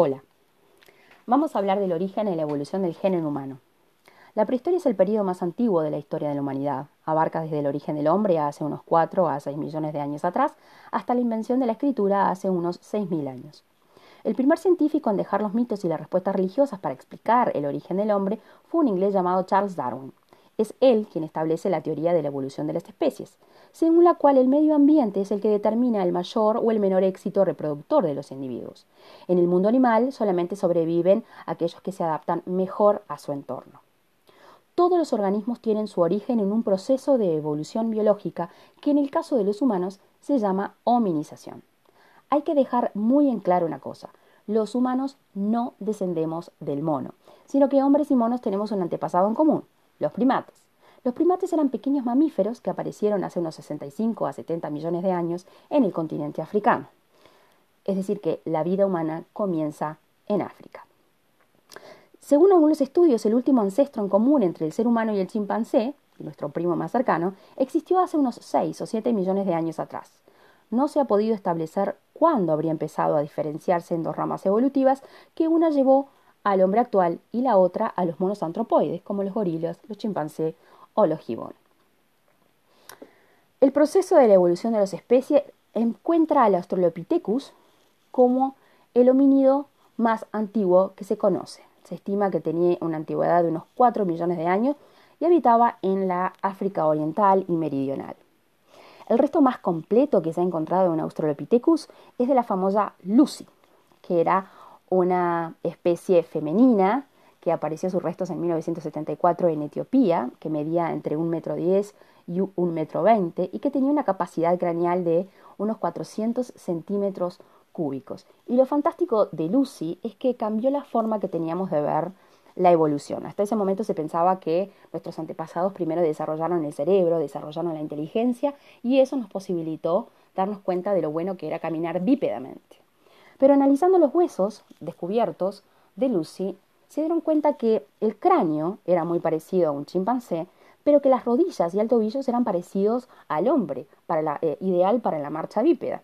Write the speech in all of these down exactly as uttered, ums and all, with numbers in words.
Hola, vamos a hablar del origen y la evolución del género humano. La prehistoria es el periodo más antiguo de la historia de la humanidad. Abarca desde el origen del hombre hace unos cuatro a seis millones de años atrás hasta la invención de la escritura hace unos seis mil años. El primer científico en dejar los mitos y las respuestas religiosas para explicar el origen del hombre fue un inglés llamado Charles Darwin. Es él quien establece la teoría de la evolución de las especies, según la cual el medio ambiente es el que determina el mayor o el menor éxito reproductor de los individuos. En el mundo animal solamente sobreviven aquellos que se adaptan mejor a su entorno. Todos los organismos tienen su origen en un proceso de evolución biológica que en el caso de los humanos se llama hominización. Hay que dejar muy en claro una cosa. Los humanos no descendemos del mono, sino que hombres y monos tenemos un antepasado en común. Los primates. Los primates eran pequeños mamíferos que aparecieron hace unos sesenta y cinco a setenta millones de años en el continente africano. Es decir, que la vida humana comienza en África. Según algunos estudios, el último ancestro en común entre el ser humano y el chimpancé, nuestro primo más cercano, existió hace unos seis o siete millones de años atrás. No se ha podido establecer cuándo habría empezado a diferenciarse en dos ramas evolutivas que una llevó al hombre actual y la otra a los monos antropoides, como los gorilas, los chimpancés o los gibbons. El proceso de la evolución de las especies encuentra al Australopithecus como el homínido más antiguo que se conoce. Se estima que tenía una antigüedad de unos cuatro millones de años y habitaba en la África Oriental y Meridional. El resto más completo que se ha encontrado en Australopithecus es de la famosa Lucy, que era una especie femenina que apareció sus restos en mil novecientos setenta y cuatro en Etiopía, que medía entre un metro diez y un metro veinte y que tenía una capacidad craneal de unos cuatrocientos centímetros cúbicos. Y lo fantástico de Lucy es que cambió la forma que teníamos de ver la evolución. Hasta ese momento se pensaba que nuestros antepasados primero desarrollaron el cerebro, desarrollaron la inteligencia y eso nos posibilitó darnos cuenta de lo bueno que era caminar bípedamente. Pero analizando los huesos descubiertos de Lucy, se dieron cuenta que el cráneo era muy parecido a un chimpancé, pero que las rodillas y el tobillo eran parecidos al hombre, para la, eh, ideal para la marcha bípeda.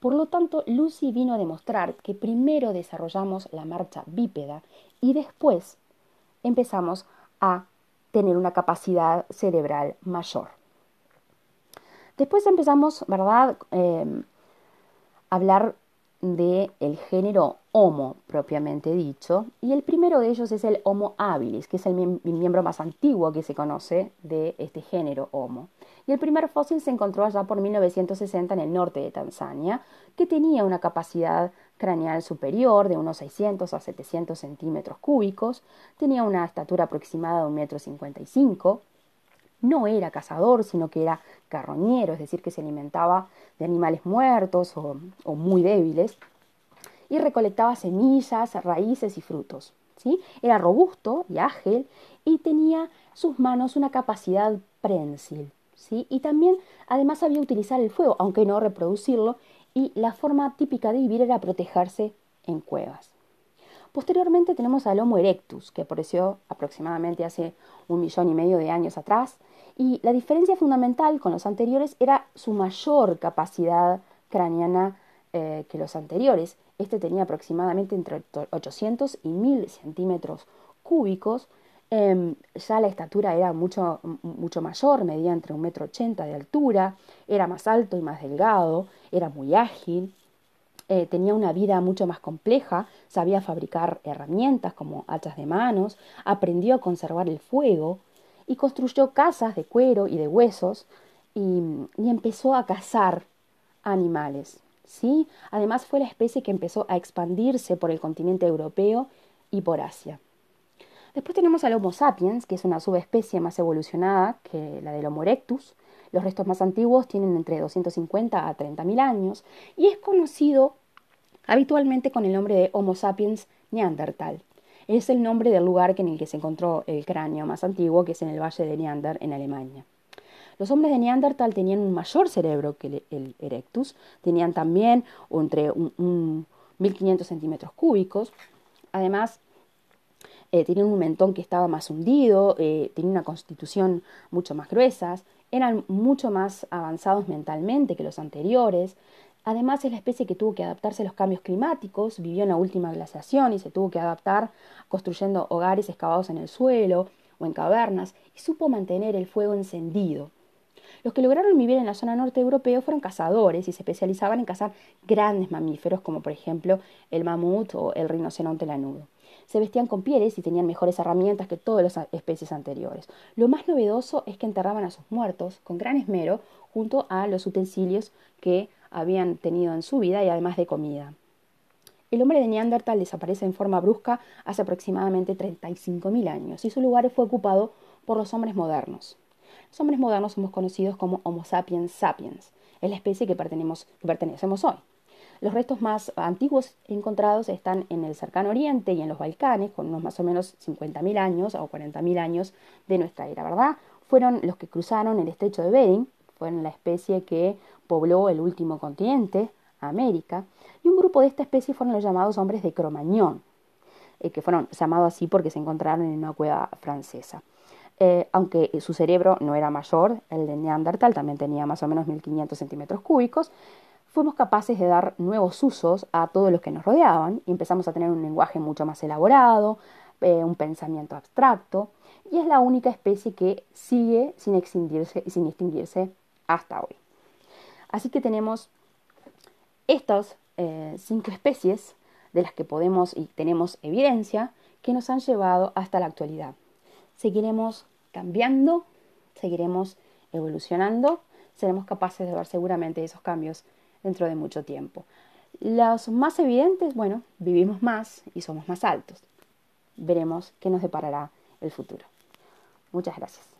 Por lo tanto, Lucy vino a demostrar que primero desarrollamos la marcha bípeda y después empezamos a tener una capacidad cerebral mayor. Después empezamos, ¿verdad?, eh, a hablar del género Homo propiamente dicho, y el primero de ellos es el Homo habilis, que es el mie- miembro más antiguo que se conoce de este género Homo. Y el primer fósil se encontró allá por mil novecientos sesenta en el norte de Tanzania, que tenía una capacidad craneal superior de unos seiscientos a setecientos centímetros cúbicos, tenía una estatura aproximada de un metro cincuenta y cinco, no era cazador, sino que era carroñero, es decir, que se alimentaba de animales muertos o, o muy débiles, y recolectaba semillas, raíces y frutos, ¿sí? Era robusto y ágil y tenía sus manos una capacidad prensil, ¿sí? Y también, además, sabía utilizar el fuego, aunque no reproducirlo, y la forma típica de vivir era protegerse en cuevas. Posteriormente tenemos al Homo erectus, que apareció aproximadamente hace un millón y medio de años atrás, y la diferencia fundamental con los anteriores era su mayor capacidad craneana eh, que los anteriores. Este tenía aproximadamente entre ochocientos y mil centímetros cúbicos. Eh, ya la estatura era mucho, mucho mayor, medía entre un metro ochenta de altura, era más alto y más delgado, era muy ágil. Eh, tenía una vida mucho más compleja, sabía fabricar herramientas como hachas de manos, aprendió a conservar el fuego y construyó casas de cuero y de huesos y, y empezó a cazar animales, ¿sí? Además fue la especie que empezó a expandirse por el continente europeo y por Asia. Después tenemos al Homo sapiens, que es una subespecie más evolucionada que la del Homo erectus. Los restos más antiguos tienen entre doscientos cincuenta a treinta mil años y es conocido habitualmente con el nombre de Homo sapiens neandertal. Es el nombre del lugar en el que se encontró el cráneo más antiguo, que es en el valle de Neander, en Alemania. Los hombres de Neandertal tenían un mayor cerebro que el Erectus, tenían también entre un, un mil quinientos centímetros cúbicos, además eh, tenían un mentón que estaba más hundido, eh, tenían una constitución mucho más gruesa, eran mucho más avanzados mentalmente que los anteriores, Además, es la especie que tuvo que adaptarse a los cambios climáticos, vivió en la última glaciación y se tuvo que adaptar construyendo hogares excavados en el suelo o en cavernas, y supo mantener el fuego encendido. Los que lograron vivir en la zona norte europea fueron cazadores y se especializaban en cazar grandes mamíferos como por ejemplo el mamut o el rinoceronte lanudo. Se vestían con pieles y tenían mejores herramientas que todas las especies anteriores. Lo más novedoso es que enterraban a sus muertos con gran esmero junto a los utensilios que habían tenido en su vida y además de comida. El hombre de Neandertal desaparece en forma brusca hace aproximadamente treinta y cinco mil años y su lugar fue ocupado por los hombres modernos. Los hombres modernos somos conocidos como Homo sapiens sapiens, es la especie que pertenecemos hoy. Los restos más antiguos encontrados están en el cercano oriente y en los Balcanes, con unos más o menos cincuenta mil años o cuarenta mil años de nuestra era, ¿verdad? Fueron los que cruzaron el estrecho de Bering, fueron la especie que pobló el último continente, América, y un grupo de esta especie fueron los llamados hombres de Cro-Magnon, eh, que fueron llamados así porque se encontraron en una cueva francesa. Eh, aunque su cerebro no era mayor, el de Neandertal también tenía más o menos mil quinientos centímetros cúbicos, fuimos capaces de dar nuevos usos a todos los que nos rodeaban y empezamos a tener un lenguaje mucho más elaborado, eh, un pensamiento abstracto, y es la única especie que sigue sin extinguirse, sin extinguirse hasta hoy. Así que tenemos estas eh, cinco especies de las que podemos y tenemos evidencia que nos han llevado hasta la actualidad. Seguiremos cambiando, seguiremos evolucionando, seremos capaces de ver seguramente esos cambios dentro de mucho tiempo. Los más evidentes, bueno, vivimos más y somos más altos. Veremos qué nos deparará el futuro. Muchas gracias.